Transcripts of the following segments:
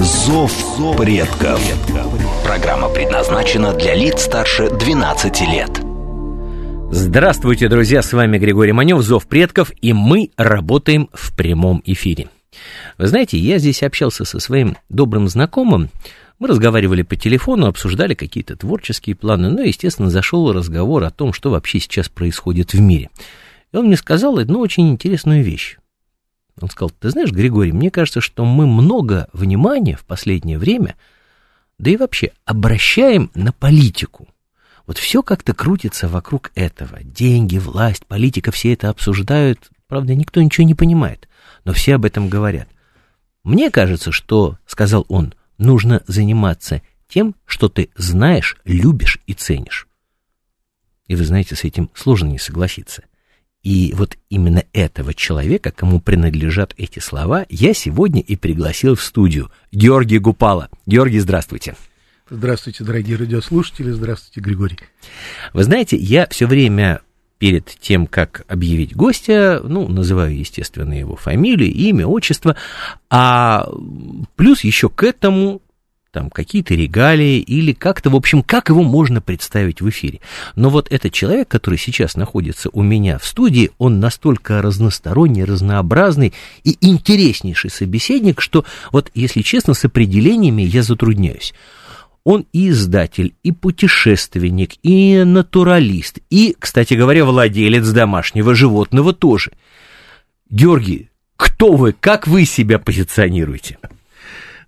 «Зов предков». Программа предназначена для лиц старше 12 лет. Здравствуйте, друзья, с вами Григорий Манев, «Зов предков», и мы работаем в прямом эфире. Вы знаете, я здесь общался со своим добрым знакомым, мы разговаривали по телефону, обсуждали какие-то творческие планы, ну и, естественно, зашел разговор о том, что вообще сейчас происходит в мире. И он мне сказал одну очень интересную вещь. Он сказал: ты знаешь, Григорий, мне кажется, что мы много внимания в последнее время, да и вообще, обращаем на политику. Вот все как-то крутится вокруг этого. Деньги, власть, политика, все это обсуждают. Правда, никто ничего не понимает, но все об этом говорят. Мне кажется, что, сказал он, нужно заниматься тем, что ты знаешь, любишь и ценишь. И вы знаете, с этим сложно не согласиться. И вот именно этого человека, кому принадлежат эти слова, я сегодня и пригласил в студию. Георгий Гупало. Георгий, здравствуйте. Здравствуйте, дорогие радиослушатели. Здравствуйте, Григорий. Вы знаете, я все время перед тем, как объявить гостя, называю, естественно, его фамилию, имя, отчество, а плюс еще к этому там какие-то регалии или как-то, в общем, как его можно представить в эфире. Но вот этот человек, который сейчас находится у меня в студии, он настолько разносторонний, разнообразный и интереснейший собеседник, что вот, если честно, с определениями я затрудняюсь. Он и издатель, и путешественник, и натуралист, и, кстати говоря, владелец домашнего животного тоже. Георгий, кто вы, как вы себя позиционируете?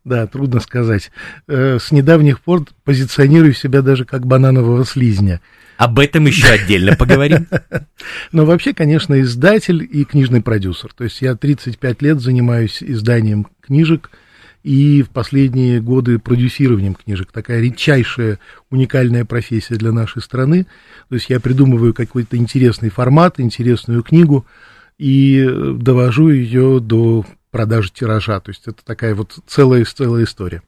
Да, трудно сказать. С недавних пор позиционирую себя даже как бананового слизня. Об этом еще отдельно поговорим. Но вообще, конечно, издатель и книжный продюсер. То есть я 35 лет занимаюсь изданием книжек, и в последние годы продюсированием книжек. Такая редчайшая, уникальная профессия для нашей страны. То есть я придумываю какой-то интересный формат, интересную книгу и довожу ее до продажи тиража. То есть это такая вот целая история.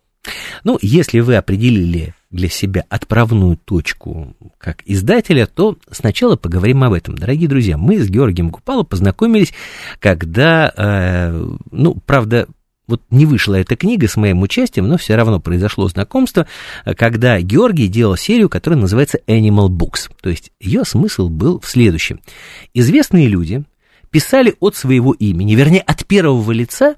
Ну, если вы определили для себя отправную точку как издателя, то сначала поговорим об этом. Дорогие друзья, мы с Георгием Гупало познакомились, когда, правда, вот не вышла эта книга с моим участием, но все равно произошло знакомство, когда Георгий делал серию, которая называется Animal Books. То есть ее смысл был в следующем. Известные люди писали от своего имени, вернее, от первого лица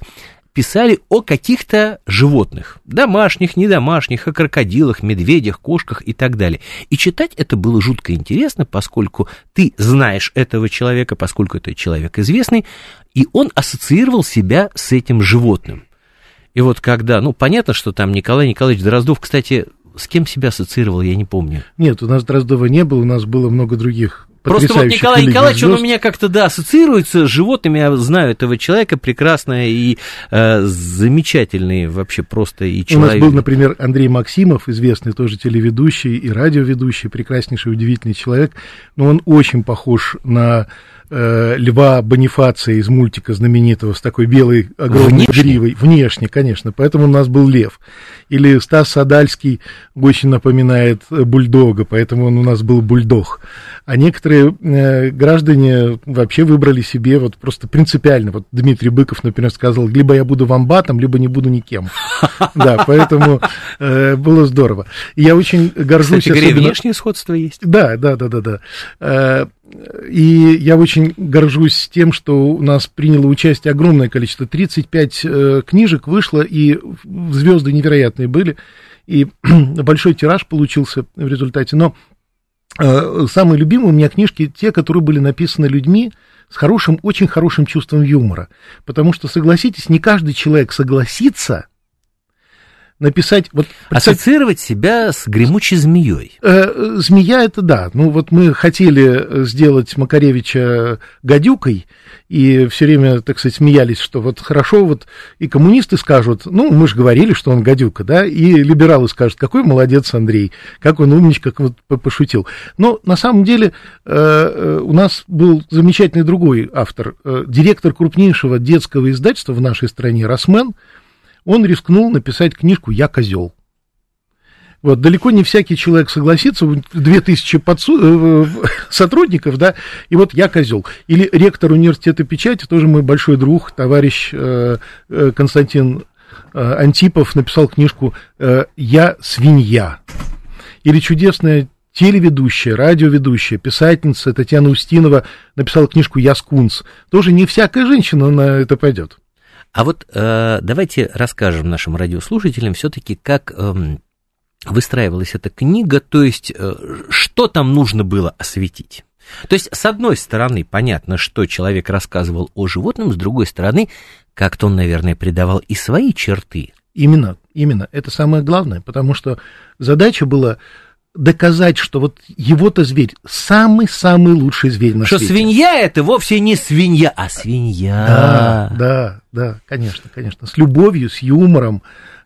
писали о каких-то животных. Домашних, недомашних, о крокодилах, медведях, кошках и так далее. И читать это было жутко интересно, поскольку ты знаешь этого человека, поскольку это человек известный, и он ассоциировал себя с этим животным. И вот когда, понятно, что там Николай Николаевич Дроздов, кстати, с кем себя ассоциировал, я не помню. Нет, у нас Дроздова не было, у нас было много других потрясающих. Просто вот Николай Николаевич, он у меня как-то, ассоциируется с животными, я знаю этого человека, прекрасный и замечательный вообще просто и человек. У нас был, например, Андрей Максимов, известный тоже телеведущий и радиоведущий, прекраснейший, удивительный человек, но он очень похож на льва Бонифация из мультика знаменитого с такой белой огромной гривой. Внешне, конечно, поэтому у нас был лев. Или Стас Садальский очень напоминает бульдога, поэтому он у нас был бульдог. А некоторые граждане вообще выбрали себе вот просто принципиально. Вот Дмитрий Быков, например, сказал: либо я буду вомбатом, либо не буду никем. Да, поэтому было здорово. Я очень горжусь. Кстати, внешнее сходство есть. Да. И я очень горжусь тем, что у нас приняло участие огромное количество, 35 книжек вышло, и звезды невероятные были, и большой тираж получился в результате. Но самые любимые у меня книжки те, которые были написаны людьми с хорошим, очень хорошим чувством юмора, потому что, согласитесь, не каждый человек согласится написать... Вот, ассоциировать себя с гремучей змеей. Змея — это да. Ну, вот мы хотели сделать Макаревича гадюкой, и все время, так сказать, смеялись, что вот хорошо, вот и коммунисты скажут, ну, мы же говорили, что он гадюка, да, и либералы скажут, какой молодец Андрей, как он умничка, как вот пошутил. Но на самом деле у нас был замечательный другой автор, директор крупнейшего детского издательства в нашей стране, Росмен. Он рискнул написать книжку «Я козел». Вот, далеко не всякий человек согласится, 2000 сотрудников, да, и вот «Я козел». Или ректор университета печати, тоже мой большой друг, товарищ Константин Антипов написал книжку «Я свинья». Или чудесная телеведущая, радиоведущая, писательница Татьяна Устинова написала книжку «Я скунс». Тоже не всякая женщина на это пойдет. А вот давайте расскажем нашим радиослушателям все-таки, как выстраивалась эта книга, то есть что там нужно было осветить. То есть, с одной стороны, понятно, что человек рассказывал о животном, с другой стороны, как-то он, наверное, придавал и свои черты. Именно, именно. Это самое главное, потому что задача была... доказать, что вот его-то зверь самый-самый лучший зверь на свете. Что свинья – это вовсе не свинья, а свинья. Да, конечно, конечно. С любовью, с юмором.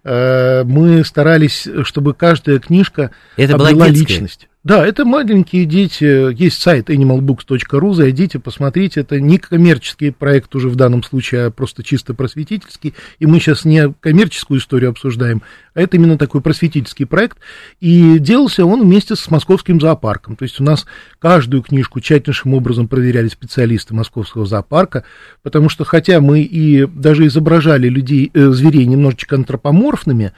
Мы старались, чтобы каждая книжка обрела личность. Да, это маленькие дети. Есть сайт animalbooks.ru, зайдите, посмотрите. Это не коммерческий проект уже в данном случае, а просто чисто просветительский. И мы сейчас не коммерческую историю обсуждаем, а это именно такой просветительский проект. И делался он вместе с Московским зоопарком. То есть у нас каждую книжку тщательнейшим образом проверяли специалисты Московского зоопарка, потому что хотя мы и даже изображали людей, зверей немножечко антропоморфными,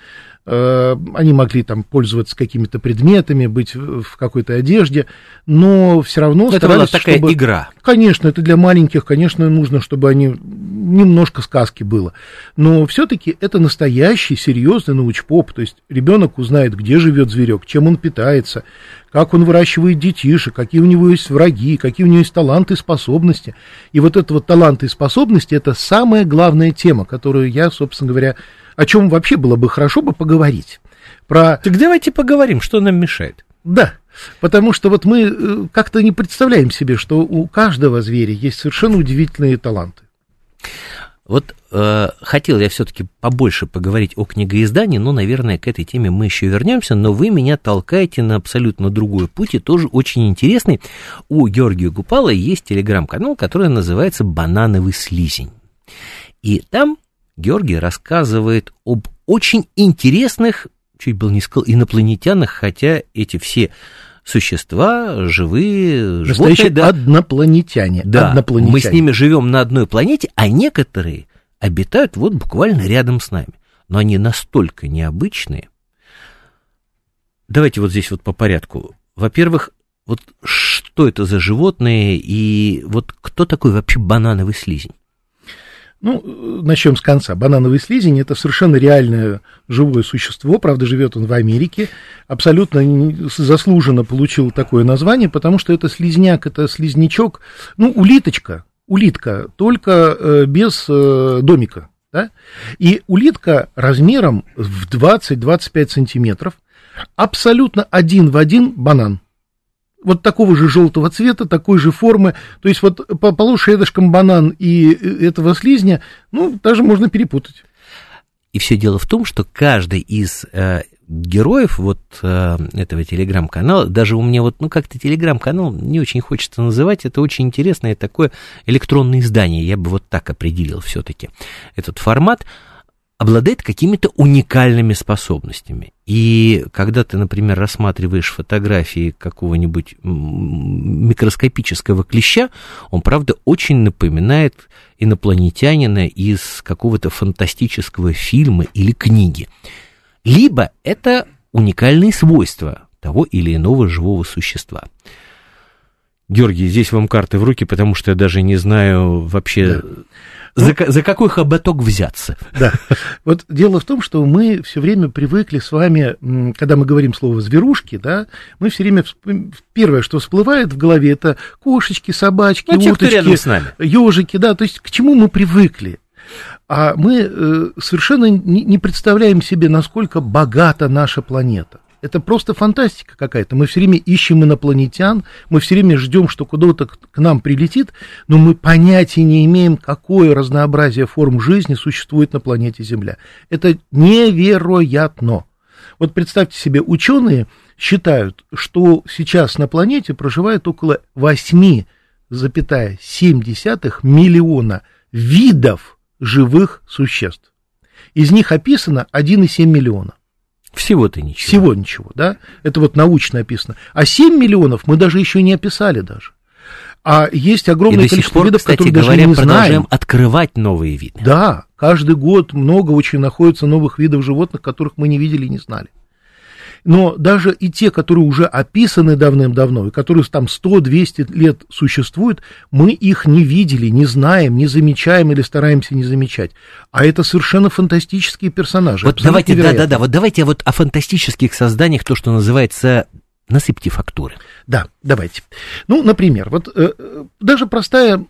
они могли там пользоваться какими-то предметами, быть в какой-то одежде, но все равно это старались, была такая чтобы... игра. Конечно, это для маленьких, конечно, нужно, чтобы они немножко сказки было. Но все-таки это настоящий, серьезный научпоп. То есть ребенок узнает, где живет зверек, чем он питается, как он выращивает детишек, какие у него есть враги, какие у него есть таланты и способности. И вот это вот таланты и способности — это самая главная тема, которую я, собственно говоря, о чем вообще было бы хорошо бы поговорить. Про... Так давайте поговорим, что нам мешает. Да, потому что вот мы как-то не представляем себе, что у каждого зверя есть совершенно удивительные таланты. Вот хотел я все-таки побольше поговорить о книгоиздании, но, наверное, к этой теме мы еще вернемся, но вы меня толкаете на абсолютно другой путь, и тоже очень интересный. У Георгия Гупало есть телеграм-канал, который называется «Банановый слизень». И там Георгий рассказывает об очень интересных, чуть было не сказал, инопланетянах, хотя эти все существа, живые, животные... Да, однопланетяне. Да, однопланетяне. Мы с ними живем на одной планете, а некоторые обитают вот буквально рядом с нами. Но они настолько необычные. Давайте вот здесь вот по порядку. Во-первых, вот что это за животные и вот кто такой вообще банановый слизень? Ну, начнем с конца. Банановый слизень – это совершенно реальное живое существо, правда, живет он в Америке, абсолютно заслуженно получил такое название, потому что это слизняк, это слизнячок, ну, улитка, только без домика, да? И улитка размером в 20-25 сантиметров, абсолютно один в один банан. Вот такого же желтого цвета, такой же формы. То есть вот по шеечкам банан и этого слизня, ну, даже можно перепутать. И все дело в том, что каждый из героев вот этого телеграм-канала, даже у меня вот, ну, как-то телеграм-канал не очень хочется называть, это очень интересное такое электронное издание, я бы вот так определил все-таки этот формат, обладает какими-то уникальными способностями. И когда ты, например, рассматриваешь фотографии какого-нибудь микроскопического клеща, он, правда, очень напоминает инопланетянина из какого-то фантастического фильма или книги. Либо это уникальные свойства того или иного живого существа. Георгий, здесь вам карты в руки, потому что я даже не знаю вообще... Да. За какой хоботок взяться? Да. Вот дело в том, что мы все время привыкли с вами, когда мы говорим слово «зверушки», да, мы все время первое, что всплывает в голове, это кошечки, собачки, уточки, ежики, да, то есть к чему мы привыкли. А мы совершенно не представляем себе, насколько богата наша планета. Это просто фантастика какая-то. Мы все время ищем инопланетян, мы все время ждем, что куда-то к нам прилетит, но мы понятия не имеем, какое разнообразие форм жизни существует на планете Земля. Это невероятно. Вот представьте себе, ученые считают, что сейчас на планете проживает около 8,7 миллиона видов живых существ. Из них описано 1,7 миллиона. Всего-то ничего. Всего ничего, да? Это вот научно описано. А 7 миллионов мы даже еще не описали даже. А есть огромное количество видов, которые даже не знаем. И до сих пор, кстати говоря, продолжаем открывать новые виды. Да, каждый год много очень находится новых видов животных, которых мы не видели и не знали. Но даже и те, которые уже описаны давным-давно, и которые там 100-200 лет существуют, мы их не видели, не знаем, не замечаем или стараемся не замечать. А это совершенно фантастические персонажи. Вот давайте, да-да-да, вот давайте вот о фантастических созданиях, то, что называется, насыпьте фактуры. Да, давайте. Ну, например, вот даже простая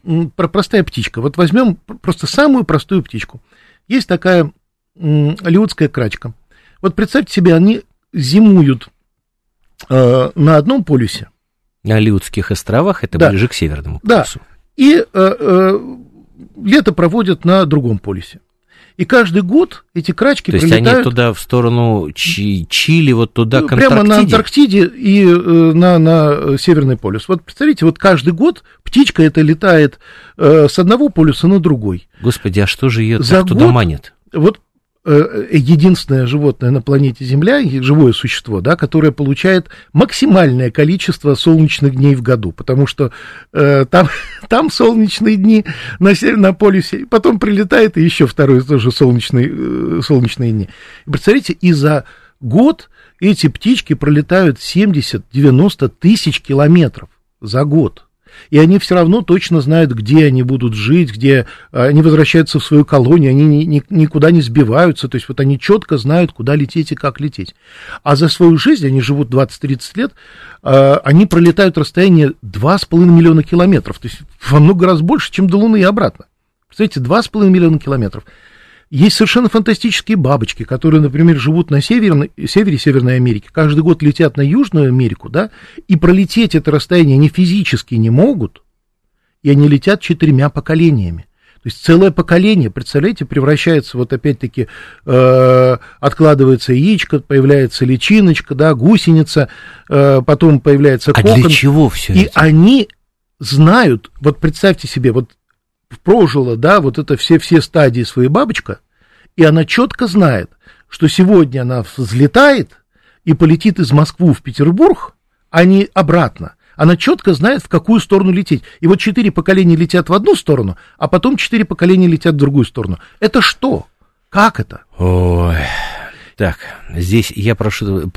птичка. Вот возьмем просто самую простую птичку. Есть такая алиутская крачка. Вот представьте себе, они зимуют на одном полюсе. На Алиутских островах, это да, ближе к северному полюсу. Да, и лето проводят на другом полюсе. И каждый год эти крачки прилетают... То есть они туда, в сторону Чили, вот туда, к Антарктиде? Прямо на Антарктиде и на Северный полюс. Вот представляете, вот каждый год птичка эта летает с одного полюса на другой. Господи, а что же ее так туда манит? Вот единственное животное на планете Земля, живое существо, да, которое получает максимальное количество солнечных дней в году, потому что там солнечные дни на полюсе, потом прилетает и еще второй тоже солнечные дни. Представляете, и за год эти птички пролетают 70-90 тысяч километров за год. И они все равно точно знают, где они будут жить, где они возвращаются в свою колонию, они никуда не сбиваются, то есть вот они четко знают, куда лететь и как лететь. А за свою жизнь, они живут 20-30 лет, они пролетают расстояние 2,5 миллиона километров, то есть во много раз больше, чем до Луны и обратно. Представляете, 2,5 миллиона километров. Есть совершенно фантастические бабочки, которые, например, живут на севере Северной Америки, каждый год летят на Южную Америку, да, и пролететь это расстояние они физически не могут, и они летят 4 поколениями. То есть целое поколение, представляете, превращается, вот опять-таки, откладывается яичко, появляется личиночка, да, гусеница, потом появляется кокон. А для чего все это? И они знают, вот представьте себе, вот, прожила, да, вот это все стадии своей бабочка, и она четко знает, что сегодня она взлетает и полетит из Москвы в Петербург, а не обратно. Она четко знает, в какую сторону лететь. И вот 4 поколения летят в одну сторону, а потом 4 поколения летят в другую сторону. Это что? Как это? Ой... Так, здесь я прошу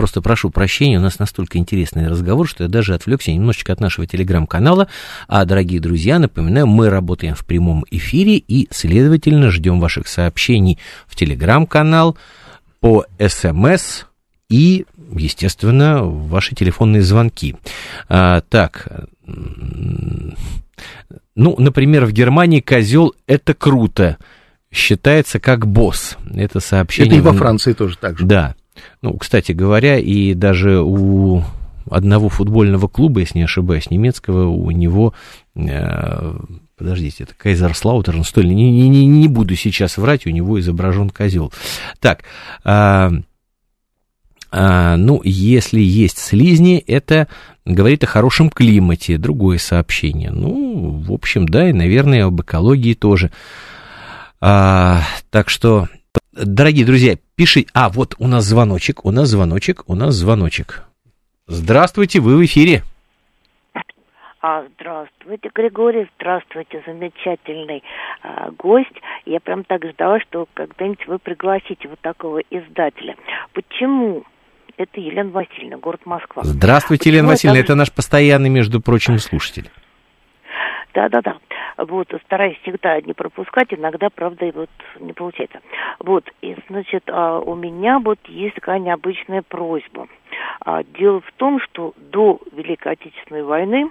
прощения, у нас настолько интересный разговор, что я даже отвлекся немножечко от нашего телеграм-канала. А, дорогие друзья, напоминаю, мы работаем в прямом эфире и, следовательно, ждем ваших сообщений в телеграм-канал, по СМС и, естественно, ваши телефонные звонки. Так, ну, например, в Германии козел – это круто. Считается как босс. Это сообщение... Это и во Франции тоже так же. Да. Ну, кстати говоря, и даже у одного футбольного клуба, если не ошибаюсь, немецкого, у него... Подождите, это Кайзерслаутерн, что ли? Не буду сейчас врать, у него изображен козел. Так, ну, если есть слизни, это говорит о хорошем климате. Другое сообщение. Ну, в общем, да, и, наверное, об экологии тоже. Так что, дорогие друзья, пишите. А, вот у нас звоночек, у нас звоночек. Здравствуйте, вы в эфире. Здравствуйте, Григорий, здравствуйте, замечательный гость. Я прям так ждала, что когда-нибудь вы пригласите вот такого издателя. Почему? Это Елена Васильевна, город Москва. Здравствуйте, Елена Васильевна, это наш постоянный, между прочим, слушатель. Да-да-да. Вот, стараюсь всегда не пропускать, иногда, правда, и вот не получается. Вот, и, значит, у меня вот есть такая необычная просьба. Дело в том, что до Великой Отечественной войны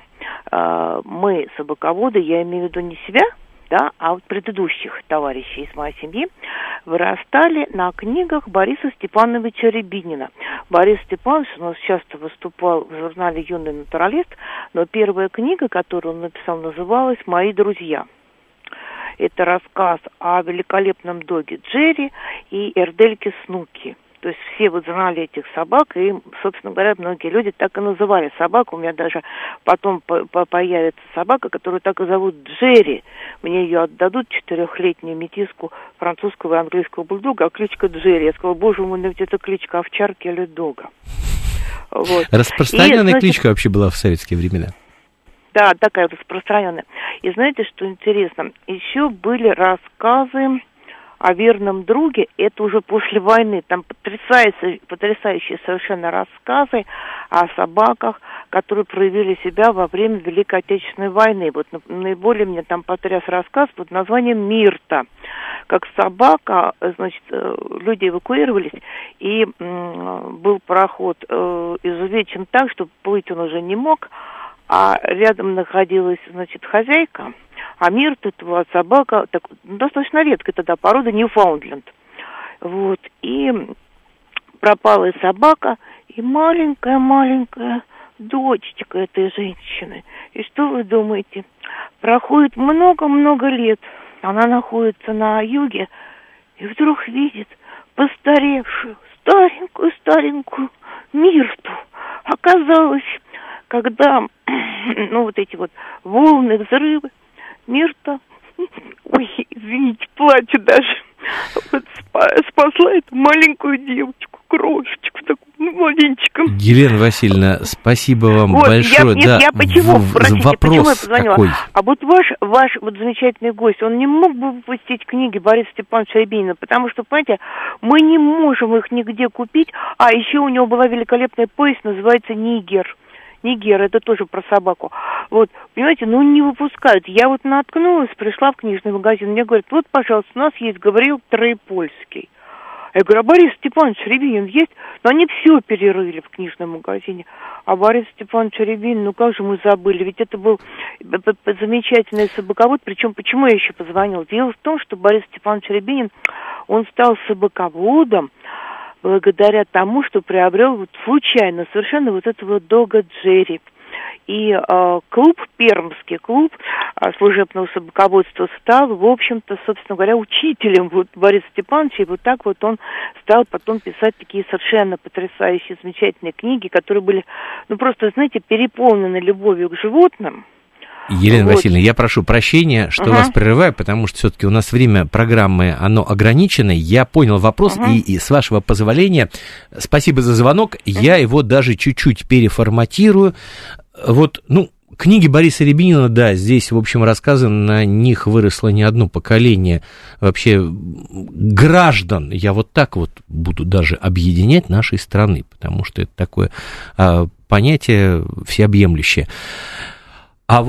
мы, собаководы, я имею в виду не себя, да, а вот предыдущих товарищей из моей семьи вырастали на книгах Бориса Степановича Рябинина. Борис Степанович у нас часто выступал в журнале «Юный натуралист», но первая книга, которую он написал, называлась «Мои друзья». Это рассказ о великолепном доге Джерри и эрдельке Снуки. То есть все вот знали этих собак, и, собственно говоря, многие люди так и называли собаку. У меня даже потом появится собака, которую так и зовут Джерри. Мне ее отдадут, четырехлетнюю метиску французского и английского бульдога, а кличка Джерри. Я сказала, боже мой, ведь это кличка овчарки или дога. Вот. Распространенная кличка вообще была в советские времена. Да, такая распространенная. И знаете, что интересно? Еще были рассказы о верном друге, это уже после войны, там потрясающие совершенно рассказы о собаках, которые проявили себя во время Великой Отечественной войны. Вот наиболее меня там потряс рассказ под названием «Мирта». Как собака, значит, люди эвакуировались, и был пароход изувечен так, что плыть он уже не мог, а рядом находилась, значит, хозяйка. А Мирта, это была собака, так, достаточно редкая тогда порода, Ньюфаундленд. Вот, и пропала и собака, и маленькая-маленькая дочечка этой женщины. И что вы думаете? Проходит много-много лет, она находится на юге, и вдруг видит постаревшую, старенькую Мирту. Оказалось, когда, вот эти вот волны, взрывы, Мирта, ой, извините, плачу даже, вот спасла эту маленькую девочку, крошечку, такую младенчиком. Елена Васильевна, спасибо вам большое. Вопрос какой? А вот ваш замечательный гость, он не мог бы выпустить книги Бориса Степановича Рябинина, потому что, понимаете, мы не можем их нигде купить, а еще у него была великолепная повесть, называется «Нигер». Нигер, это тоже про собаку. Вот, понимаете, не выпускают. Я вот наткнулась, пришла в книжный магазин, мне говорят, вот, пожалуйста, у нас есть Гавриил Троепольский. Я говорю, а Борис Степанович Рябинин есть? Но они все перерыли в книжном магазине. А Борис Степанович Рябинин, как же мы забыли? Ведь это был замечательный собаковод. Причем, почему я еще позвонила? Дело в том, что Борис Степанович Рябинин, он стал собаководом благодаря тому, что приобрел случайно совершенно этого дога Джерри. И клуб, Пермский клуб служебного собаководства стал, в общем-то, собственно говоря, учителем Бориса Степановича. И так он стал потом писать такие совершенно потрясающие, замечательные книги, которые были, просто, знаете, переполнены любовью к животным. Елена Васильевна, я прошу прощения, что вас прерываю, потому что все-таки у нас время программы, оно ограничено. Я понял вопрос, и с вашего позволения, спасибо за звонок, я его даже чуть-чуть переформатирую. Книги Бориса Рябинина, да, здесь, в общем, рассказано, на них выросло не одно поколение вообще граждан, я так буду даже объединять нашей страны, потому что это такое понятие всеобъемлющее. А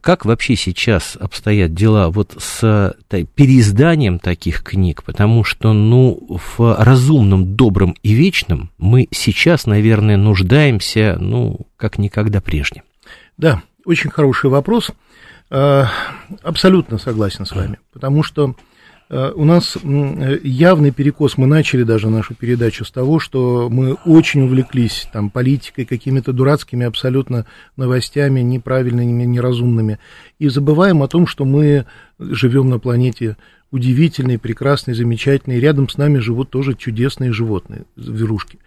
как вообще сейчас обстоят дела с переизданием таких книг? Потому что, в разумном, добром и вечном мы сейчас, наверное, нуждаемся, как никогда прежде. Да, очень хороший вопрос. Абсолютно согласен с вами, потому что у нас явный перекос, мы начали даже нашу передачу с того, что мы очень увлеклись политикой, какими-то дурацкими абсолютно новостями, неправильными, неразумными, и забываем о том, что мы живем на планете удивительной, прекрасной, замечательной, рядом с нами живут тоже чудесные животные, зверушки.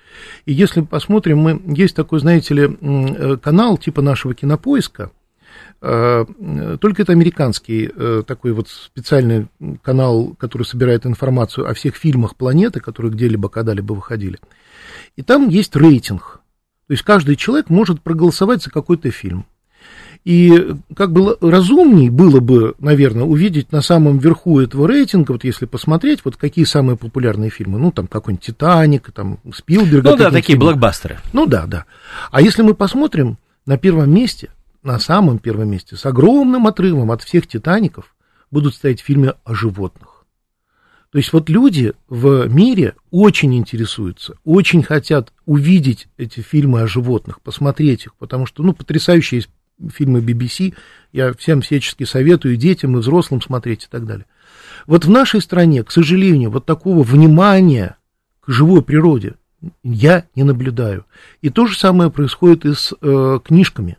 И если посмотрим, есть такой, знаете ли, канал типа нашего «Кинопоиска», только это американский такой специальный канал, который собирает информацию о всех фильмах планеты, которые где-либо когда-либо выходили. И там есть рейтинг. То есть каждый человек может проголосовать за какой-то фильм. И как бы разумней было бы, наверное, увидеть на самом верху этого рейтинга, если посмотреть, какие самые популярные фильмы, какой-нибудь «Титаник», Спилберг. Да, такие фильмы. Блокбастеры. Да. А если мы посмотрим, на самом первом месте, с огромным отрывом от всех «Титаников», будут стоять фильмы о животных. То есть люди в мире очень интересуются, очень хотят увидеть эти фильмы о животных, посмотреть их, потому что потрясающие фильмы BBC, я всем всячески советую, и детям, и взрослым смотреть и так далее. Вот в нашей стране, к сожалению, вот такого внимания к живой природе я не наблюдаю. И то же самое происходит и с книжками.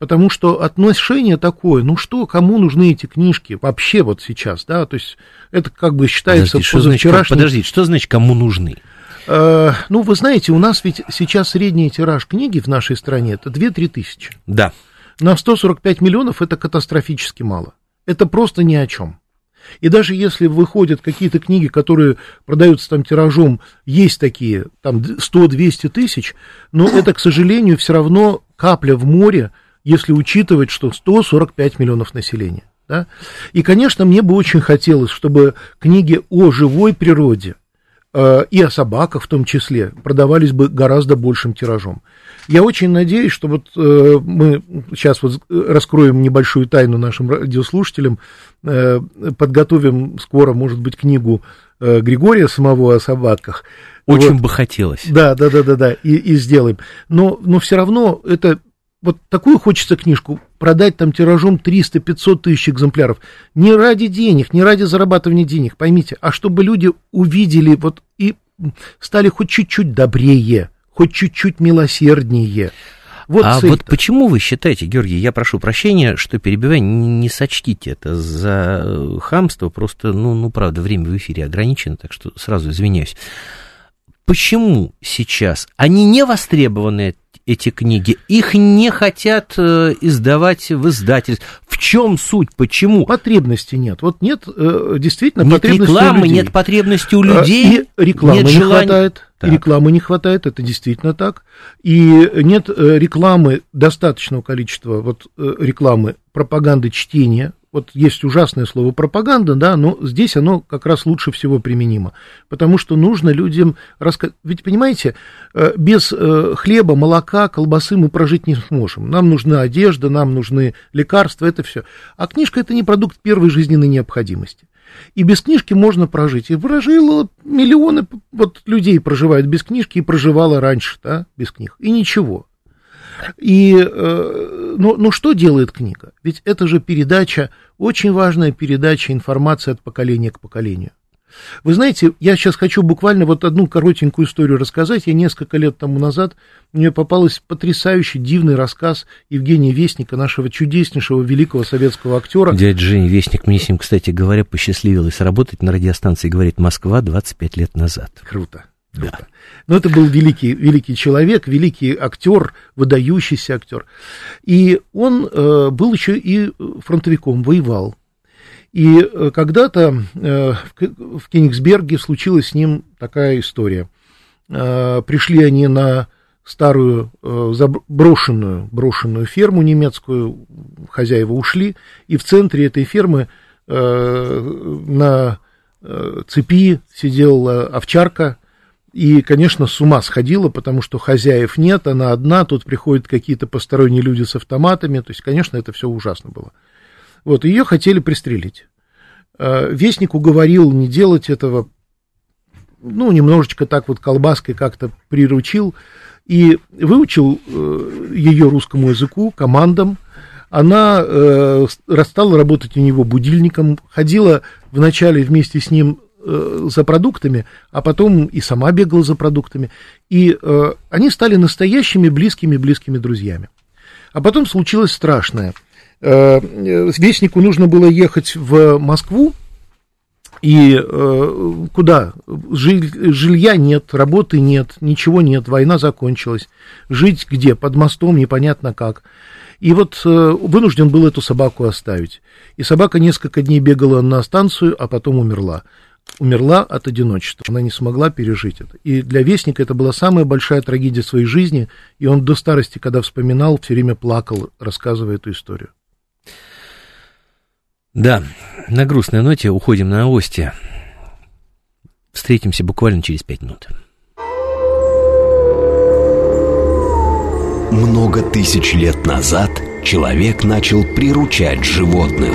Потому что отношение такое, ну что, кому нужны эти книжки вообще вот сейчас, да, то есть это как бы считается позавчерашним. Подождите, что значит кому нужны? Ну, вы знаете, у нас ведь сейчас средний тираж книги в нашей стране это 2-3 тысячи. Да. На 145 миллионов это катастрофически мало. Это просто ни о чем. И даже если выходят какие-то книги, которые продаются там тиражом, есть такие, там 100-200 тысяч, но это, к сожалению, все равно капля в море, если учитывать, что 145 миллионов населения. Да? И, конечно, мне бы очень хотелось, чтобы книги о живой природе и о собаках в том числе продавались бы гораздо большим тиражом. Я очень надеюсь, что вот мы сейчас вот раскроем небольшую тайну нашим радиослушателям, подготовим скоро, может быть, книгу Григория самого о собаках. Очень вот. Бы хотелось. Да, и сделаем. Но все равно это... Вот такую хочется книжку продать там тиражом 300-500 тысяч экземпляров. Не ради денег, не ради зарабатывания денег, поймите, а чтобы люди увидели вот и стали хоть чуть-чуть добрее, хоть чуть-чуть милосерднее. Вот а цель-то. Вот почему вы считаете, Георгий, я прошу прощения, что перебиваю, не сочтите это за хамство, просто, ну правда, время в эфире ограничено, так что сразу извиняюсь. Почему сейчас они не востребованы, эти книги, их не хотят издавать в издательстве? В чем суть, почему? Потребности нет. Вот нет действительно нет потребности рекламы, у людей. Нет потребности у людей. И рекламы нет желания. Не хватает. Так. Рекламы не хватает, это действительно так. И нет рекламы, достаточного количества вот, рекламы, пропаганды чтения. Вот есть ужасное слово пропаганда, да, но здесь оно как раз лучше всего применимо, потому что нужно людям рассказать. Ведь, понимаете, без хлеба, молока, колбасы мы прожить не сможем. Нам нужна одежда, нам нужны лекарства, это все. А книжка – это не продукт первой жизненной необходимости. И без книжки можно прожить. И прожило миллионы вот, людей проживают без книжки и проживало раньше, да, без книг. И ничего. И, но что делает книга? Ведь это же передача, очень важная передача информации от поколения к поколению. Вы знаете, я сейчас хочу буквально вот одну коротенькую историю рассказать. Я несколько лет тому назад, мне попался потрясающий, дивный рассказ Евгения Весника, нашего чудеснейшего, великого советского актера. Дядя Женя Весник, мне с ним, кстати говоря, посчастливилось работать на радиостанции, говорит, Москва 25 лет назад. Круто. Да. Но это был великий, великий человек, великий актер, выдающийся актер. И он был еще и фронтовиком, воевал. И когда-то в Кенигсберге случилась с ним такая история. Пришли они на старую брошенную ферму немецкую, хозяева ушли, и в центре этой фермы на цепи сидела овчарка. И, конечно, с ума сходила, потому что хозяев нет, она одна, тут приходят какие-то посторонние люди с автоматами, то есть, конечно, это все ужасно было. Вот, ее хотели пристрелить. Вестник уговорил не делать этого, ну, немножечко так вот колбаской как-то приручил, и выучил ее русскому языку, командам. Она стала работать у него будильником, ходила вначале вместе с ним за продуктами, а потом и сама бегала за продуктами. И они стали настоящими близкими друзьями. А потом случилось страшное. Вестнику нужно было ехать в Москву, и куда? Жилья нет, работы нет, ничего нет, война закончилась. Жить где? Под мостом, непонятно как. И вот вынужден был эту собаку оставить. И собака несколько дней бегала на станцию, а потом умерла. Умерла от одиночества, она не смогла пережить это. И для Вестника это была самая большая трагедия своей жизни, и он до старости, когда вспоминал, все время плакал, рассказывая эту историю. Да, на грустной ноте уходим на новости. Встретимся буквально через 5 минут. Много тысяч лет назад человек начал приручать животных.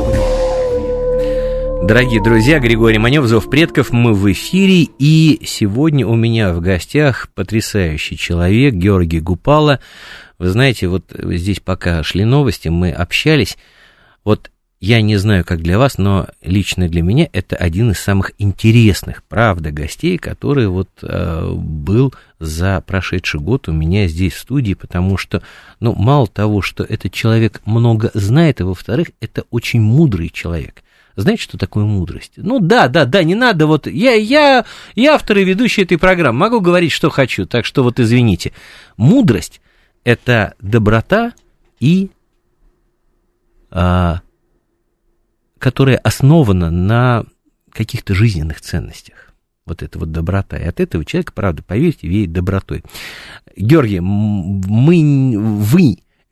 Дорогие друзья, Григорий Манев, «Зов предков», мы в эфире, и сегодня у меня в гостях потрясающий человек Георгий Гупало. Вы знаете, вот здесь пока шли новости, мы общались, вот я не знаю, как для вас, но лично для меня это один из самых интересных, правда, гостей, который вот был за прошедший год у меня здесь в студии, потому что, ну, мало того, что этот человек много знает, и, во-вторых, это очень мудрый человек. Знаете, что такое мудрость? Ну, да, не надо, вот я автор и ведущий этой программы, могу говорить, что хочу, так что вот извините. Мудрость – это доброта, и, которая основана на каких-то жизненных ценностях. Вот это вот доброта. И от этого человека, правда, поверьте, веет добротой. Георгий, вы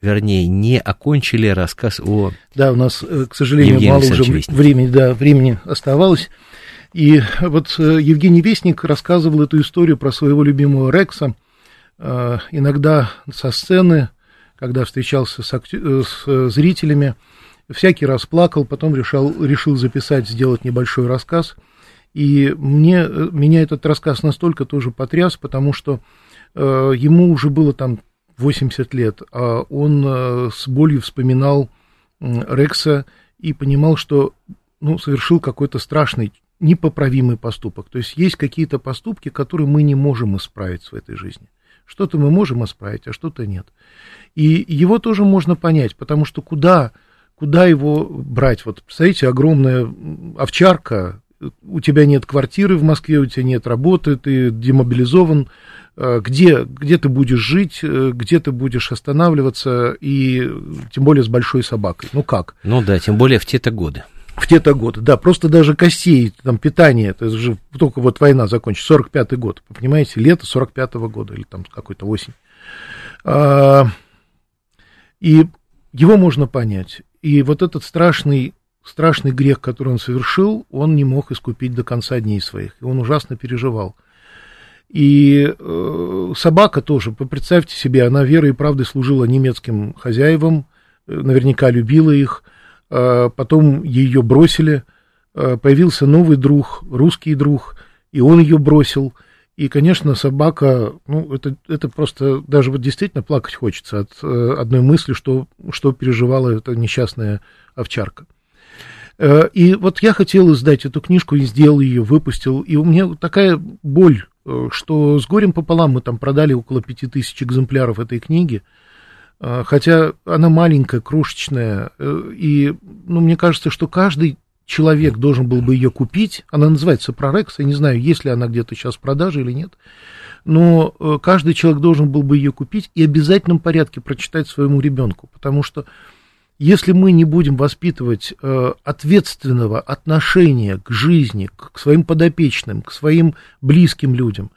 не окончили рассказ о... Да, у нас, к сожалению, Евгений мало уже времени оставалось. И вот Евгений Весник рассказывал эту историю про своего любимого Рекса. Иногда со сцены, когда встречался с зрителями, всякий раз плакал, потом решил записать, сделать небольшой рассказ. И меня этот рассказ настолько тоже потряс, потому что ему уже было там 80 лет, а он с болью вспоминал Рекса и понимал, что совершил какой-то страшный, непоправимый поступок. То есть есть какие-то поступки, которые мы не можем исправить в этой жизни. Что-то мы можем исправить, а что-то нет. И его тоже можно понять, потому что куда его брать? Вот, представляете, огромная овчарка, у тебя нет квартиры в Москве, у тебя нет работы, ты демобилизован, где ты будешь жить, где ты будешь останавливаться, и тем более с большой собакой. Ну как? Ну да, тем более в те-то годы. В те-то годы, да, просто даже костей, там, питание, это же только вот война закончится, 45-й год, понимаете, лето 45-го года, или там какой-то осень. И его можно понять. И вот этот страшный грех, который он совершил, он не мог искупить до конца дней своих. И он ужасно переживал. И собака тоже, представьте себе, она верой и правдой служила немецким хозяевам, наверняка любила их, потом ее бросили, появился новый друг, русский друг, и он ее бросил. И, конечно, собака, это просто, даже вот действительно плакать хочется от одной мысли, что переживала эта несчастная овчарка. И вот я хотел издать эту книжку, и сделал ее, выпустил, и у меня такая боль, что с горем пополам мы там продали около 5000 экземпляров этой книги, хотя она маленькая, крошечная, и, мне кажется, что каждый человек должен был бы ее купить. Она называется «Прорекс», я не знаю, есть ли она где-то сейчас в продаже или нет, но каждый человек должен был бы ее купить и в обязательном порядке прочитать своему ребенку, потому что если мы не будем воспитывать ответственного отношения к жизни, к своим подопечным, к своим близким людям,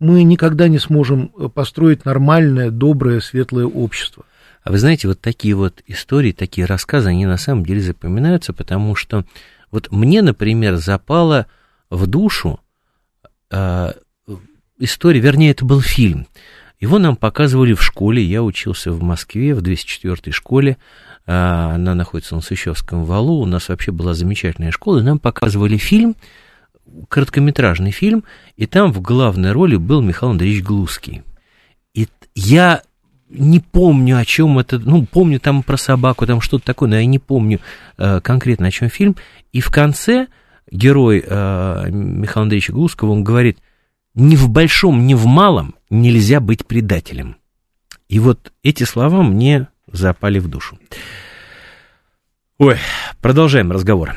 мы никогда не сможем построить нормальное, доброе, светлое общество. А вы знаете, вот такие вот истории, такие рассказы, они на самом деле запоминаются, потому что вот мне, например, запала в душу история, вернее, это был фильм. Его нам показывали в школе, я учился в Москве, в 204-й школе, она находится на Сущевском валу, у нас вообще была замечательная школа, и нам показывали фильм, короткометражный фильм, и там в главной роли был Михаил Андреевич Глузский. И я... не помню, о чем это, помню там про собаку, там что-то такое, но я не помню конкретно, о чем фильм. И в конце герой Михаила Андреевича Глузского, он говорит: ни в большом, ни в малом нельзя быть предателем. И вот эти слова мне запали в душу. Ой, продолжаем разговор.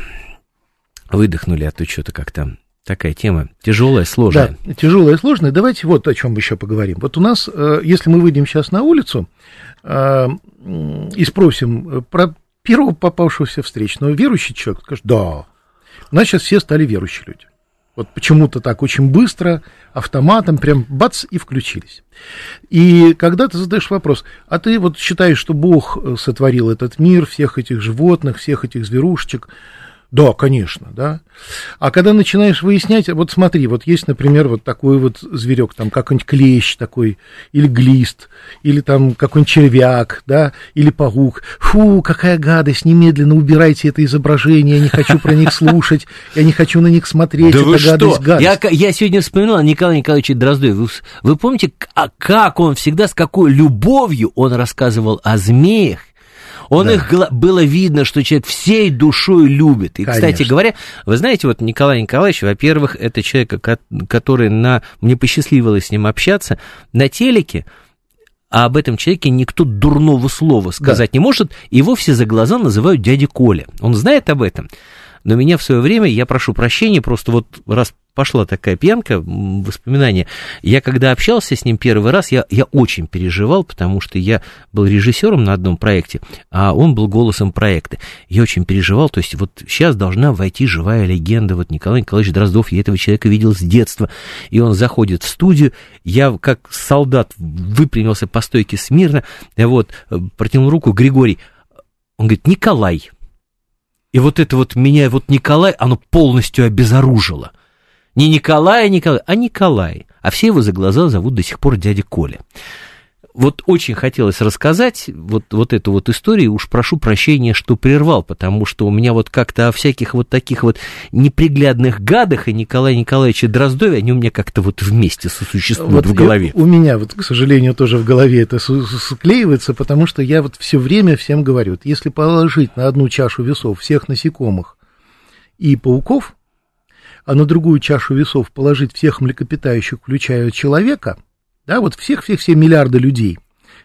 Выдохнули, а то что-то как-то... Такая тема тяжелая, сложная. Да, тяжелая и сложная. Давайте вот о чем еще поговорим. Вот у нас, если мы выйдем сейчас на улицу и спросим про первого попавшегося встречного, верующий человек скажет: да. У нас сейчас все стали верующие люди. Вот почему-то так очень быстро, автоматом, прям бац, и включились. И когда ты задаешь вопрос: а ты вот считаешь, что Бог сотворил этот мир, всех этих животных, всех этих зверушечек? Да, конечно, да. А когда начинаешь выяснять, вот смотри, вот есть, например, вот такой вот зверек, там какой-нибудь клещ такой, или глист, или там какой-нибудь червяк, да, или паук. Фу, какая гадость, немедленно убирайте это изображение, я не хочу про них слушать, я не хочу на них смотреть, это гадость, гадость. Я сегодня вспоминал о Николае Николаевиче Дроздове. Вы помните, как он всегда, с какой любовью он рассказывал о змеях? Он их было видно, что человек всей душой любит. И, конечно, кстати говоря, вы знаете, вот Николай Николаевич, во-первых, это человек, который мне посчастливилось с ним общаться, на телеке, а об этом человеке никто дурного слова сказать не может, его все за глаза называют дядя Коля. Он знает об этом, но меня в свое время, я прошу прощения, просто вот раз пошла такая пьянка, воспоминания. Я когда общался с ним первый раз, я очень переживал, потому что я был режиссером на одном проекте, а он был голосом проекта. Я очень переживал, то есть вот сейчас должна войти живая легенда, вот Николай Николаевич Дроздов, я этого человека видел с детства, и он заходит в студию, я как солдат выпрямился по стойке смирно, вот, протянул руку, Григорий, он говорит, Николай. И вот это вот меня, вот Николай, оно полностью обезоружило. Не Николай, а Николай. А все его за глаза зовут до сих пор дядя Коля. Вот очень хотелось рассказать вот эту вот историю. Уж прошу прощения, что прервал, потому что у меня вот как-то о всяких вот таких вот неприглядных гадах и Николая Николаевича Дроздове, они у меня как-то вот вместе сосуществуют вот в голове. У меня вот, к сожалению, тоже в голове это склеивается, потому что я вот все время всем говорю, если положить на одну чашу весов всех насекомых и пауков, а на другую чашу весов положить всех млекопитающих, включая человека, да, вот все миллиарды людей,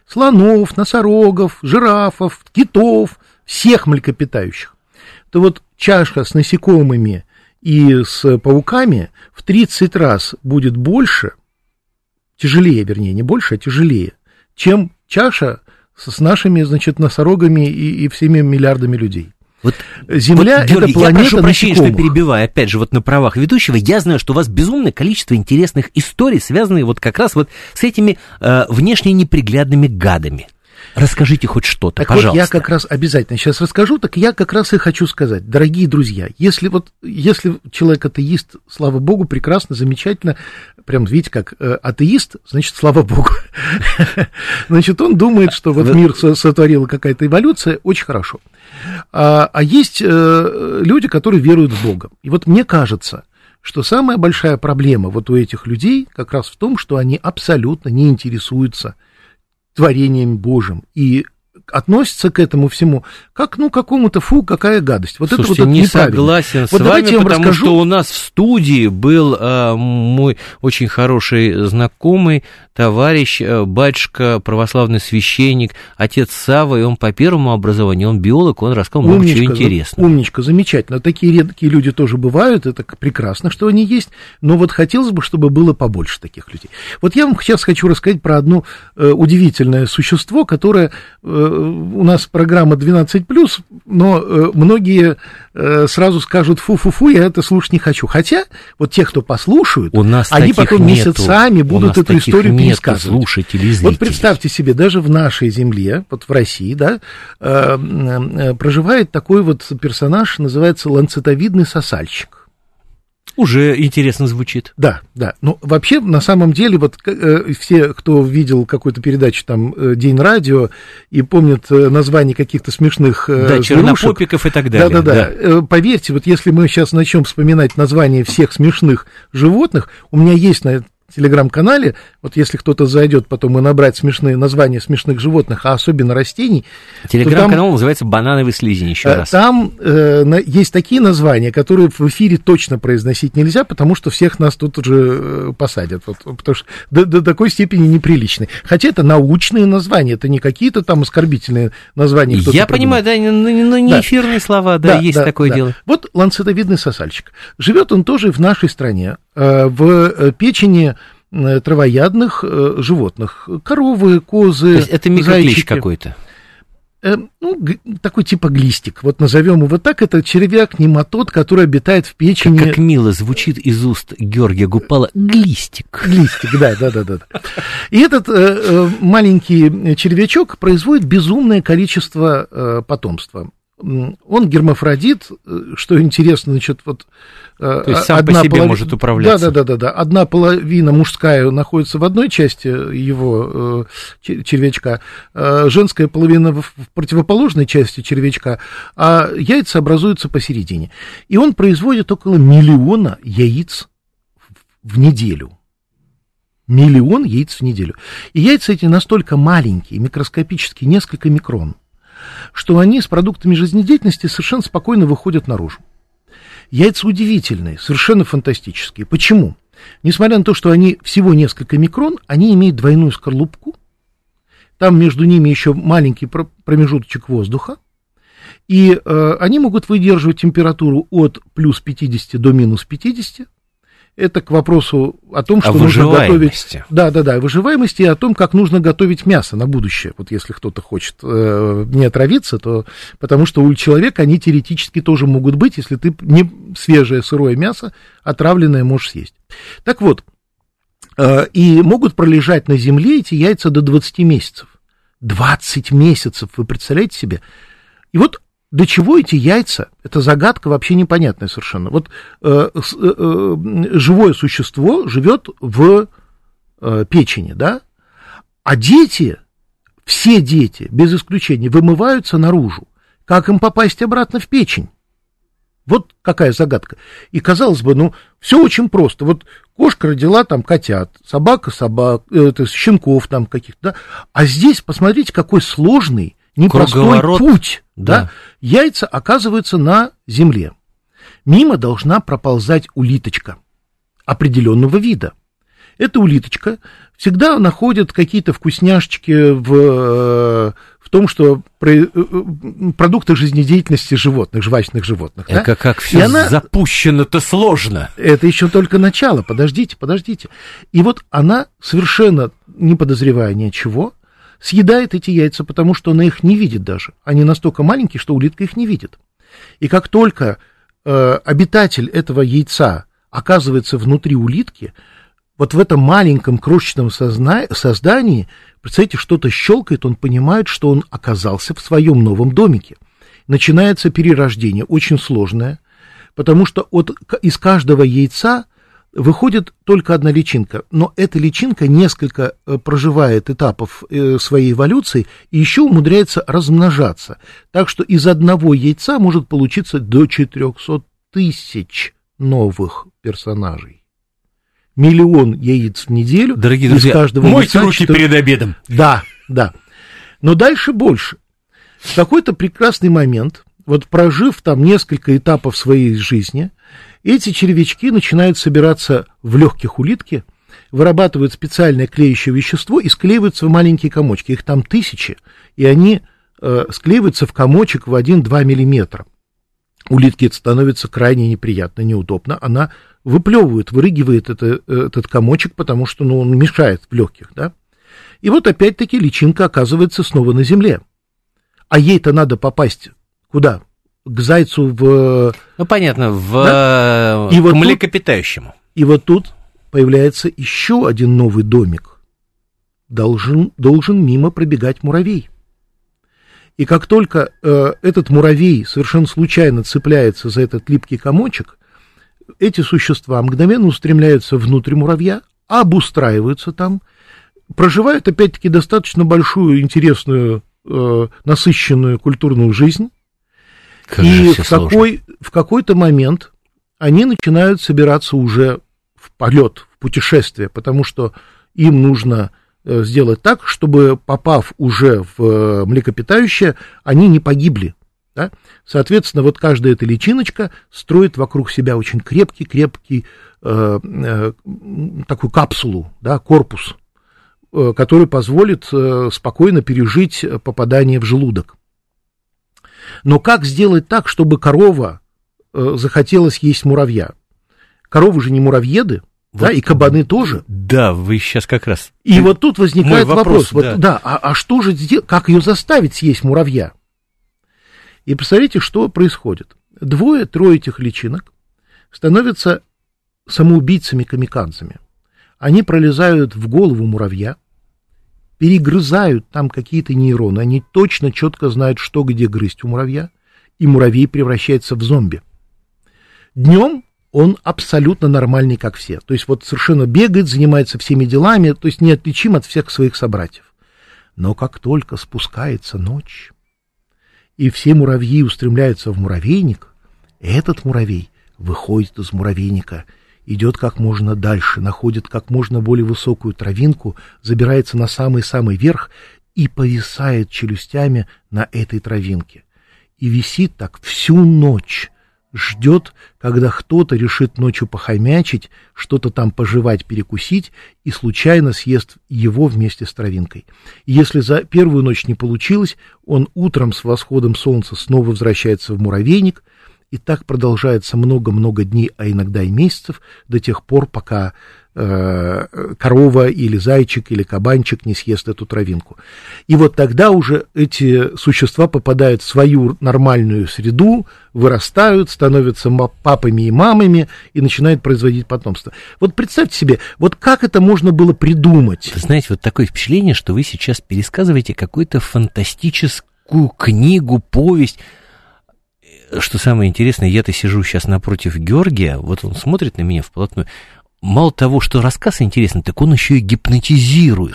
слонов, носорогов, жирафов, китов, всех млекопитающих, то вот чаша с насекомыми и с пауками в 30 раз будет больше, тяжелее, вернее, не больше, а тяжелее, чем чаша с нашими, значит, носорогами и всеми миллиардами людей. Вот, Земля вот, Георгий, это планета, я прошу прощения, что перебиваю, опять же, вот на правах ведущего, я знаю, что у вас безумное количество интересных историй, связанных вот как раз вот с этими внешне неприглядными гадами. Расскажите хоть что-то, так пожалуйста. Вот я как раз обязательно сейчас расскажу, так я как раз и хочу сказать, дорогие друзья, если человек атеист, слава богу, прекрасно, замечательно, прям, видите, как атеист, значит, слава богу, значит, он думает, что вот мир сотворила какая-то эволюция, очень хорошо. А есть люди, которые веруют в Бога. И вот мне кажется, что самая большая проблема вот у этих людей как раз в том, что они абсолютно не интересуются творением Божьим и относятся к этому всему как, ну, какому-то фу, какая гадость. Вот слушайте, это вот это неправильно. Согласен вот с вами, я вам потому расскажу, что у нас в студии был мой очень хороший знакомый, товарищ, батюшка, православный священник, отец Савва, и он по первому образованию, он биолог, он рассказал много чего интересного. Умничка, замечательно. Такие редкие люди тоже бывают, это прекрасно, что они есть, но вот хотелось бы, чтобы было побольше таких людей. Вот я вам сейчас хочу рассказать про одно удивительное существо, которое... у нас программа 12+, но многие сразу скажут, фу-фу-фу, я это слушать не хочу. Хотя вот те, кто послушают, они потом месяцами будут эту историю пересказывать. Вот представьте себе, даже в нашей земле, вот в России, да, проживает такой вот персонаж, называется ланцетовидный сосальщик. Уже интересно звучит. Да, да. Но вообще, на самом деле, вот все, кто видел какую-то передачу, там, «День радио», и помнят название каких-то смешных зверушек. Да, чернопопиков и так далее. Да-да-да. Поверьте, вот если мы сейчас начнем вспоминать название всех смешных животных, у меня есть на телеграм-канале, вот если кто-то зайдет потом и набрать смешные названия смешных животных, а особенно растений. Телеграм-канал называется «Банановый слизень», еще раз. Там есть такие названия, которые в эфире точно произносить нельзя, потому что всех нас тут же посадят, вот, потому что до такой степени неприличные. Хотя это научные названия, это не какие-то там оскорбительные названия. Я понимаю, но не эфирные слова, да, есть такое дело. Вот ланцетовидный сосальщик. Живет он тоже в нашей стране, в печени травоядных животных. Коровы, козы, зайчики. То есть это микроклещ какой-то? Ну, такой типа глистик. Вот назовем его так. Это червяк-нематод, который обитает в печени. Как мило звучит из уст Георгия Гупала. Глистик. Глистик, да. И этот маленький червячок производит безумное количество потомства. Он гермафродит, что интересно, значит, вот... То есть сам по себе может управляться. Да. Одна половина мужская находится в одной части его червячка, женская половина в противоположной части червячка, а яйца образуются посередине. И он производит около 1 000 000 яиц в неделю. 1 000 000 яиц в неделю. И яйца эти настолько маленькие, микроскопические, несколько микрон, что они с продуктами жизнедеятельности совершенно спокойно выходят наружу. Яйца удивительные, совершенно фантастические. Почему? Несмотря на то, что они всего несколько микрон, они имеют двойную скорлупку, там между ними еще маленький промежуточек воздуха, и они могут выдерживать температуру от плюс 50 до минус 50. Это к вопросу о том, что нужно готовить... Да, выживаемости и о том, как нужно готовить мясо на будущее. Вот если кто-то хочет не отравиться, то... Потому что у человека они теоретически тоже могут быть, если ты не свежее сырое мясо, отравленное можешь съесть. Так вот, и могут пролежать на земле эти яйца до 20 месяцев. 20 месяцев, вы представляете себе? И вот... До чего эти яйца? Это загадка вообще непонятная совершенно. Вот живое существо живет в печени, да? А дети, все дети, без исключения, вымываются наружу. Как им попасть обратно в печень? Вот какая загадка. И, казалось бы, ну, все очень просто. Вот кошка родила там котят, собака, щенков там каких-то, да? А здесь, посмотрите, какой сложный, непростой путь. Да? Яйца оказываются на земле. Мимо должна проползать улиточка определенного вида. Эта улиточка всегда находит какие-то вкусняшечки в том, что продукты жизнедеятельности животных, жвачных животных. Да? Как все запущено-то сложно. Это еще только начало, подождите. И вот она, совершенно не подозревая ничего, съедает эти яйца, потому что она их не видит даже. Они настолько маленькие, что улитка их не видит. И как только обитатель этого яйца оказывается внутри улитки, вот в этом маленьком крошечном создании, представьте, что-то щелкает, он понимает, что он оказался в своем новом домике. Начинается перерождение, очень сложное, потому что из каждого яйца выходит только одна личинка, но эта личинка несколько проживает этапов своей эволюции и еще умудряется размножаться. Так что из одного яйца может получиться до 400 000 новых персонажей. 1 000 000 яиц в неделю. Дорогие друзья, мойте руки перед обедом. Да. Но дальше больше. В какой-то прекрасный момент, вот прожив там несколько этапов своей жизни, эти червячки начинают собираться в легких улитки, вырабатывают специальное клеящее вещество и склеиваются в маленькие комочки. Их там 1000, и они склеиваются в комочек в 1-2 миллиметра. Улитке это становится крайне неприятно, неудобно. Она вырыгивает этот комочек, потому что он мешает в легких. Да? И вот опять-таки личинка оказывается снова на земле. А ей-то надо попасть куда? К зайцу в... Ну, понятно, да? И вот к млекопитающему. И вот тут появляется еще один новый домик. Должен мимо пробегать муравей. И как только этот муравей совершенно случайно цепляется за этот липкий комочек, эти существа мгновенно устремляются внутрь муравья, обустраиваются там, проживают, опять-таки, достаточно большую, интересную, насыщенную культурную жизнь. И в какой-то момент они начинают собираться уже в полет, в путешествие, потому что им нужно сделать так, чтобы, попав уже в млекопитающее, они не погибли. Да? Соответственно, вот каждая эта личиночка строит вокруг себя очень крепкий такую капсулу, да, корпус, который позволит спокойно пережить попадание в желудок. Но как сделать так, чтобы корова захотела съесть муравья? Коровы же не муравьеды, вот, да, и кабаны тоже. Да, вы сейчас как раз... И вот тут возникает вопрос. Да. А что же сделать, как ее заставить съесть муравья? И представляете, что происходит. 2-3 этих личинок становятся самоубийцами-камикадзами. Они пролезают в голову муравья, перегрызают там какие-то нейроны, они точно, четко знают, что где грызть у муравья, и муравей превращается в зомби. Днем он абсолютно нормальный, как все. То есть вот совершенно бегает, занимается всеми делами, то есть неотличим от всех своих собратьев. Но как только спускается ночь, и все муравьи устремляются в муравейник, этот муравей выходит из муравейника, идет как можно дальше, находит как можно более высокую травинку, забирается на самый-самый верх и повисает челюстями на этой травинке. И висит так всю ночь, ждет, когда кто-то решит ночью похомячить, что-то там пожевать, перекусить, и случайно съест его вместе с травинкой. И если за первую ночь не получилось, он утром с восходом солнца снова возвращается в муравейник, и так продолжается много-много дней, а иногда и месяцев, до тех пор, пока корова или зайчик или кабанчик не съест эту травинку. И вот тогда уже эти существа попадают в свою нормальную среду, вырастают, становятся папами и мамами и начинают производить потомство. Вот представьте себе, вот как это можно было придумать? Вы знаете, вот такое впечатление, что вы сейчас пересказываете какую-то фантастическую книгу, повесть. Что самое интересное, я-то сижу сейчас напротив Георгия, вот он смотрит на меня вплотную. Мало того, что рассказ интересный, так он еще и гипнотизирует.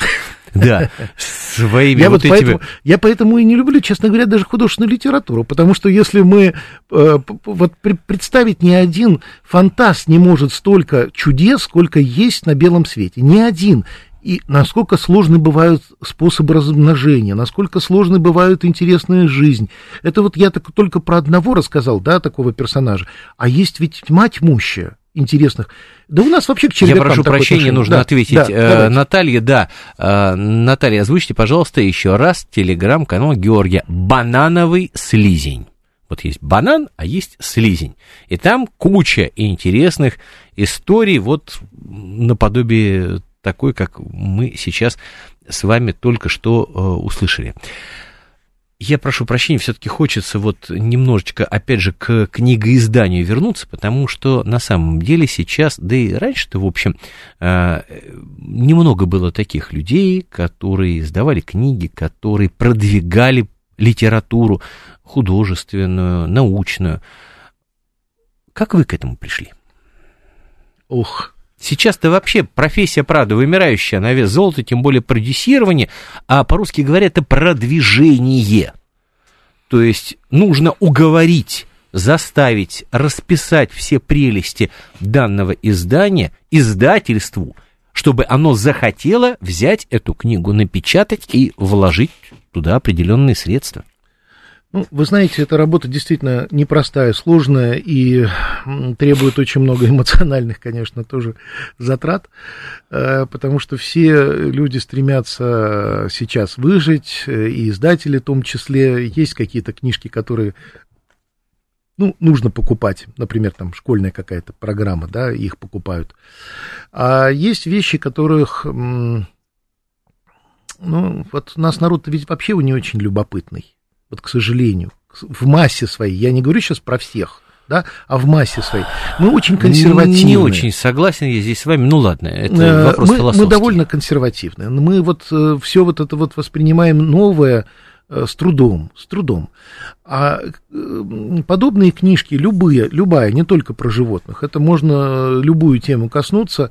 Да, своими я вот этими... Я поэтому и не люблю, честно говоря, даже художественную литературу, потому что если мы... вот представить ни один фантаст не может столько чудес, сколько есть на белом свете. Ни один. И насколько сложны бывают способы размножения, насколько сложны бывают интересная жизнь. Это вот я только про одного рассказал, да, такого персонажа. А есть ведь тьма тьмущая интересных. Да у нас вообще к червякам. Я прошу прощения, нужно ответить. Да, Наталья, Наталья, озвучьте, пожалуйста, еще раз телеграм-канал Георгия. Банановый слизень. Вот есть банан, а есть слизень. И там куча интересных историй, вот наподобие такой, как мы сейчас с вами только что услышали. Я прошу прощения, все-таки хочется вот немножечко, опять же, к книгоизданию вернуться, потому что на самом деле сейчас, да и раньше-то, в общем, немного было таких людей, которые издавали книги, которые продвигали литературу художественную, научную. Как вы к этому пришли? Сейчас-то вообще профессия, правда, вымирающая на вес золота, тем более продюсирование, а по-русски говоря, это продвижение. То есть нужно уговорить, заставить, расписать все прелести данного издания издательству, чтобы оно захотело взять эту книгу, напечатать и вложить туда определенные средства. Ну, вы знаете, эта работа действительно непростая, сложная и требует очень много эмоциональных, конечно, тоже затрат, потому что все люди стремятся сейчас выжить, и издатели в том числе. Есть какие-то книжки, которые... Ну, нужно покупать, например, там школьная какая-то программа, да, их покупают. А есть вещи, которых... Ну, вот у нас народ ведь вообще не очень любопытный. Вот, к сожалению, в массе своей, я не говорю сейчас про всех, да, а в массе своей, мы очень консервативны. Не очень согласен я здесь с вами, ну ладно, это вопрос философский. Мы довольно консервативны, мы вот все вот это вот воспринимаем новое с трудом. А подобные книжки, любая, не только про животных, это можно любую тему коснуться,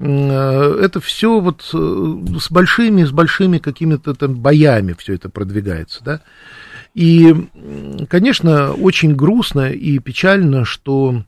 это все вот с большими какими-то там боями все это продвигается, да. И, конечно, очень грустно и печально, что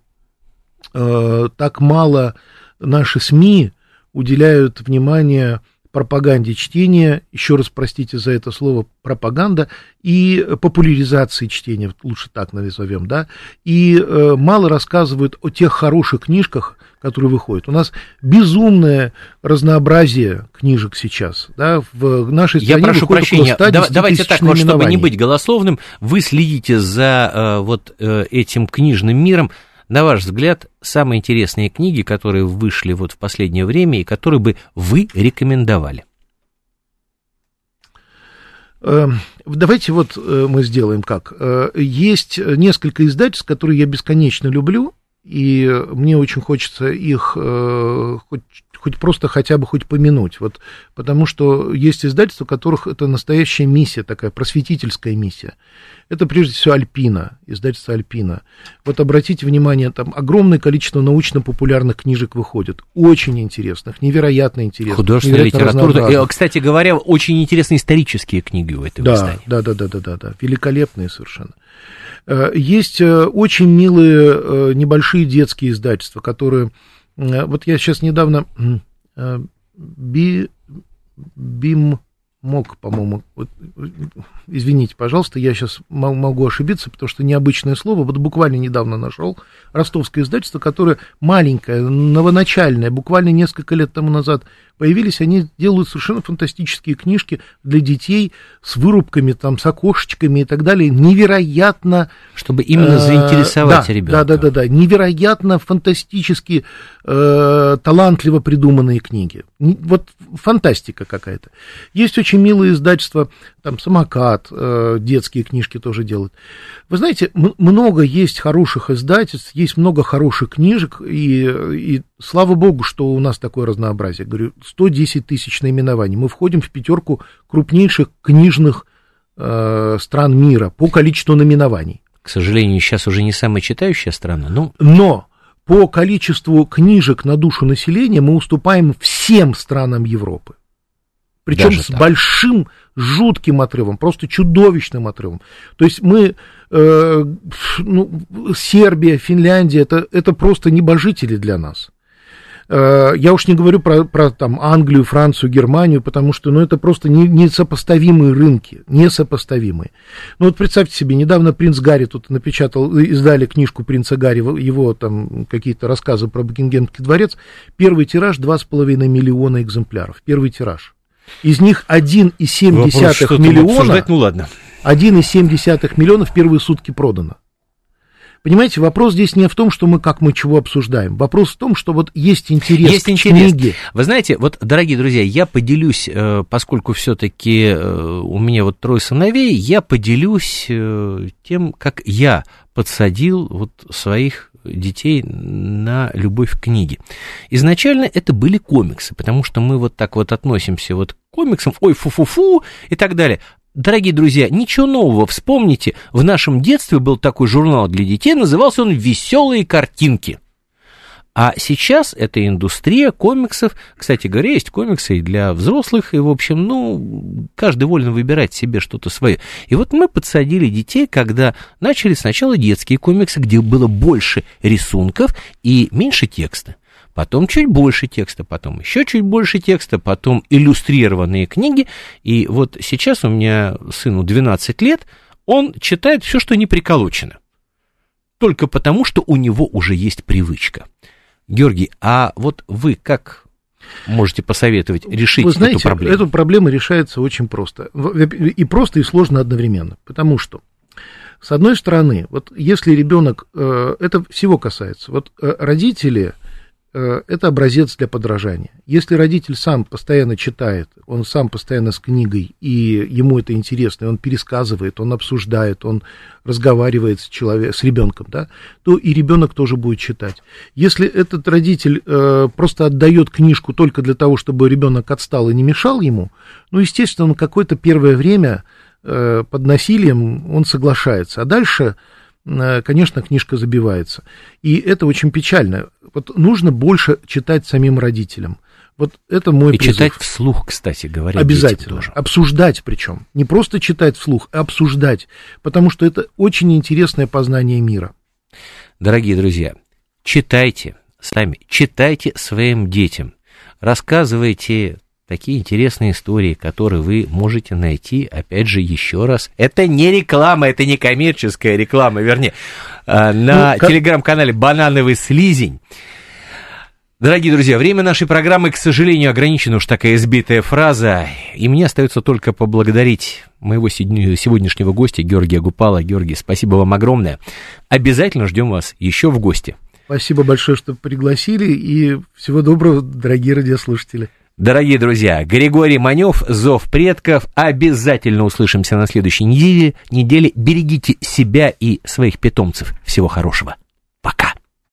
так мало наши СМИ уделяют внимание пропаганде чтения, еще раз простите за это слово, пропаганда, и популяризации чтения, лучше так назовем, да, и мало рассказывают о тех хороших книжках, которые выходят. У нас безумное разнообразие книжек сейчас, да, в нашей стране. Я прошу прощения, давайте так, вот, чтобы не быть голословным, вы следите за этим книжным миром. На ваш взгляд, самые интересные книги, которые вышли вот в последнее время и которые бы вы рекомендовали? Давайте вот мы сделаем как. Есть несколько издательств, которые я бесконечно люблю, и мне очень хочется их хотя бы помянуть, вот, потому что есть издательства, у которых это настоящая миссия такая, просветительская миссия. Это прежде всего Альпина, издательство Альпина. Вот обратите внимание, там огромное количество научно-популярных книжек выходит, очень интересных, невероятно интересных. Художественная литература. Кстати говоря, очень интересные исторические книги в этом издании. Да, великолепные совершенно. Есть очень милые небольшие детские издательства, которые... Вот я сейчас недавно Бимок, по-моему, вот, извините, пожалуйста, я сейчас могу ошибиться, потому что необычное слово, вот буквально недавно нашел ростовское издательство, которое маленькое, новоначальное, буквально несколько лет тому назад появились, они делают совершенно фантастические книжки для детей с вырубками, там, с окошечками и так далее, невероятно... Чтобы именно заинтересовать ребенка. Да, невероятно фантастически талантливо придуманные книги. Вот фантастика какая-то. Есть очень милые издательства, там, «Самокат», детские книжки тоже делают. Вы знаете, много есть хороших издательств, есть много хороших книжек, и слава богу, что у нас такое разнообразие. Говорю, 110 тысяч наименований. Мы входим в пятерку крупнейших книжных стран мира по количеству наименований. К сожалению, сейчас уже не самая читающая страна, но... по количеству книжек на душу населения мы уступаем всем странам Европы. Причем с большим, жутким отрывом, просто чудовищным отрывом. То есть мы, Сербия, Финляндия, это просто небожители для нас. Я уж не говорю про там, Англию, Францию, Германию, потому что это просто несопоставимые рынки, несопоставимые. Ну вот представьте себе, недавно принц Гарри тут напечатал, издали книжку принца Гарри, его там какие-то рассказы про Букингемский дворец. Первый тираж 2,5 миллиона экземпляров, первый тираж. Из них 1,7 миллиона, 1,7 миллиона в первые сутки продано. Понимаете, вопрос здесь не в том, что мы чего обсуждаем. Вопрос в том, что вот есть интерес к книге. Вы знаете, вот, дорогие друзья, я поделюсь, поскольку все-таки у меня вот 3 сыновей, я поделюсь тем, как я подсадил вот своих детей на любовь к книге. Изначально это были комиксы, потому что мы вот так вот относимся вот к комиксам, ой, фу-фу-фу и так далее. Дорогие друзья, ничего нового, вспомните, в нашем детстве был такой журнал для детей, назывался он «Веселые картинки». А сейчас эта индустрия комиксов, кстати говоря, есть комиксы и для взрослых, и, в общем, каждый волен выбирать себе что-то свое. И вот мы подсадили детей, когда начали сначала детские комиксы, где было больше рисунков и меньше текста. Потом чуть больше текста, потом еще чуть больше текста, потом иллюстрированные книги. И вот сейчас у меня сыну 12 лет, он читает все, что не приколочено. Только потому, что у него уже есть привычка. Георгий, а вот вы как можете посоветовать решить эту проблему? Эту проблему решается очень просто. И просто, и сложно одновременно. Потому что, с одной стороны, вот если ребенок... Это всего касается. Вот родители... Это образец для подражания. Если родитель сам постоянно читает, он сам постоянно с книгой, и ему это интересно, и он пересказывает, он обсуждает, он разговаривает с ребенком, да, то и ребенок тоже будет читать. Если этот родитель просто отдает книжку только для того, чтобы ребенок отстал и не мешал ему, естественно, он какое-то первое время под насилием он соглашается, а дальше... конечно, книжка забивается. И это очень печально. Вот нужно больше читать самим родителям. Вот это мой призыв. И читать вслух, кстати говоря. Обязательно. Обсуждать причем. Не просто читать вслух, а обсуждать. Потому что это очень интересное познание мира. Дорогие друзья, читайте сами, читайте своим детям. Рассказывайте такие интересные истории, которые вы можете найти, опять же, еще раз. Это не реклама, это не коммерческая реклама, вернее, на телеграм-канале «Банановый слизень». Дорогие друзья, время нашей программы, к сожалению, ограничено, уж такая избитая фраза, и мне остается только поблагодарить моего сегодняшнего гостя Георгия Гупало. Георгий, спасибо вам огромное. Обязательно ждем вас еще в гости. Спасибо большое, что пригласили, и всего доброго, дорогие радиослушатели. Дорогие друзья, Григорий Манев, «Зов предков». Обязательно услышимся на следующей неделе. Берегите себя и своих питомцев. Всего хорошего.